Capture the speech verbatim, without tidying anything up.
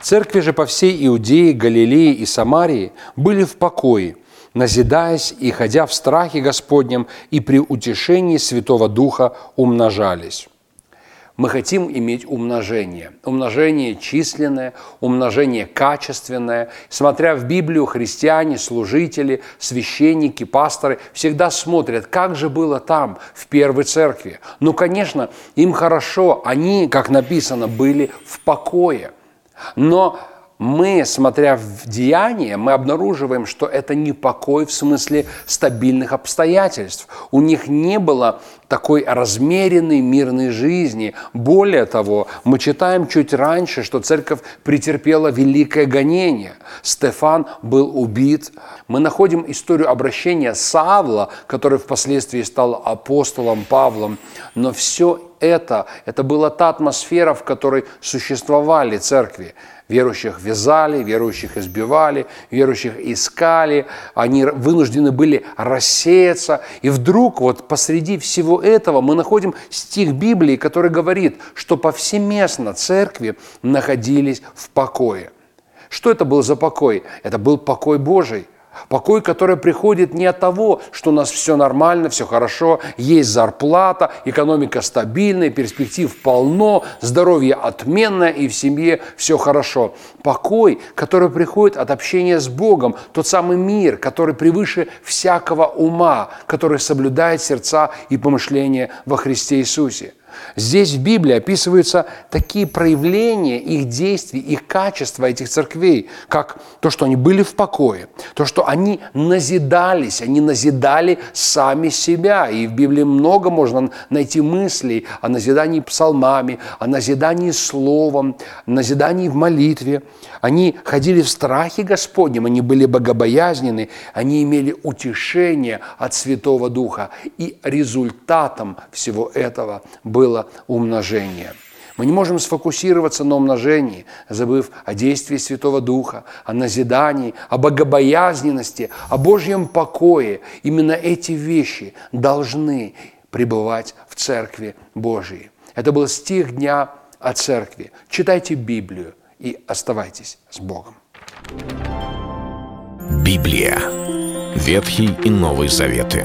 Церкви же по всей Иудее, Галилее и Самарии были в покое, назидаясь и ходя в страхе Господнем, и при утешении Святого Духа умножались. Мы хотим иметь умножение. Умножение численное, умножение качественное. Смотря в Библию, христиане, служители, священники, пасторы всегда смотрят, как же было там, в первой церкви. Ну, конечно, им хорошо, они, как написано, были в покое. Но мы, смотря в Деяния, мы обнаруживаем, что это не покой в смысле стабильных обстоятельств. У них не было такой размеренной мирной жизни. Более того, мы читаем чуть раньше, что церковь претерпела великое гонение. Стефан был убит. Мы находим историю обращения Савла, который впоследствии стал апостолом Павлом. Но все это, это была та атмосфера, в которой существовали церкви. Верующих вязали, верующих избивали, верующих искали. Они вынуждены были рассеяться. И вдруг вот посреди всего этого мы находим стих Библии, который говорит, что повсеместно церкви находились в покое. Что это был за покой? Это был покой Божий. Покой, который приходит не от того, что у нас все нормально, все хорошо, есть зарплата, экономика стабильная, перспектив полно, здоровье отменное и в семье все хорошо. Покой, который приходит от общения с Богом, тот самый мир, который превыше всякого ума, который соблюдает сердца и помышления во Христе Иисусе. Здесь в Библии описываются такие проявления их действий, их качества, этих церквей, как то, что они были в покое, то, что они назидались, они назидали сами себя. И в Библии много можно найти мыслей о назидании псалмами, о назидании словом, назидании в молитве. Они ходили в страхе Господнем, они были богобоязненны, они имели утешение от Святого Духа. И результатом всего этого был было умножение. Мы не можем сфокусироваться на умножении, забыв о действии Святого Духа, о назидании, о богобоязненности, о Божьем покое. Именно эти вещи должны пребывать в Церкви Божьей. Это был стих дня о Церкви. Читайте Библию и оставайтесь с Богом. Библия. Ветхий и Новый Заветы.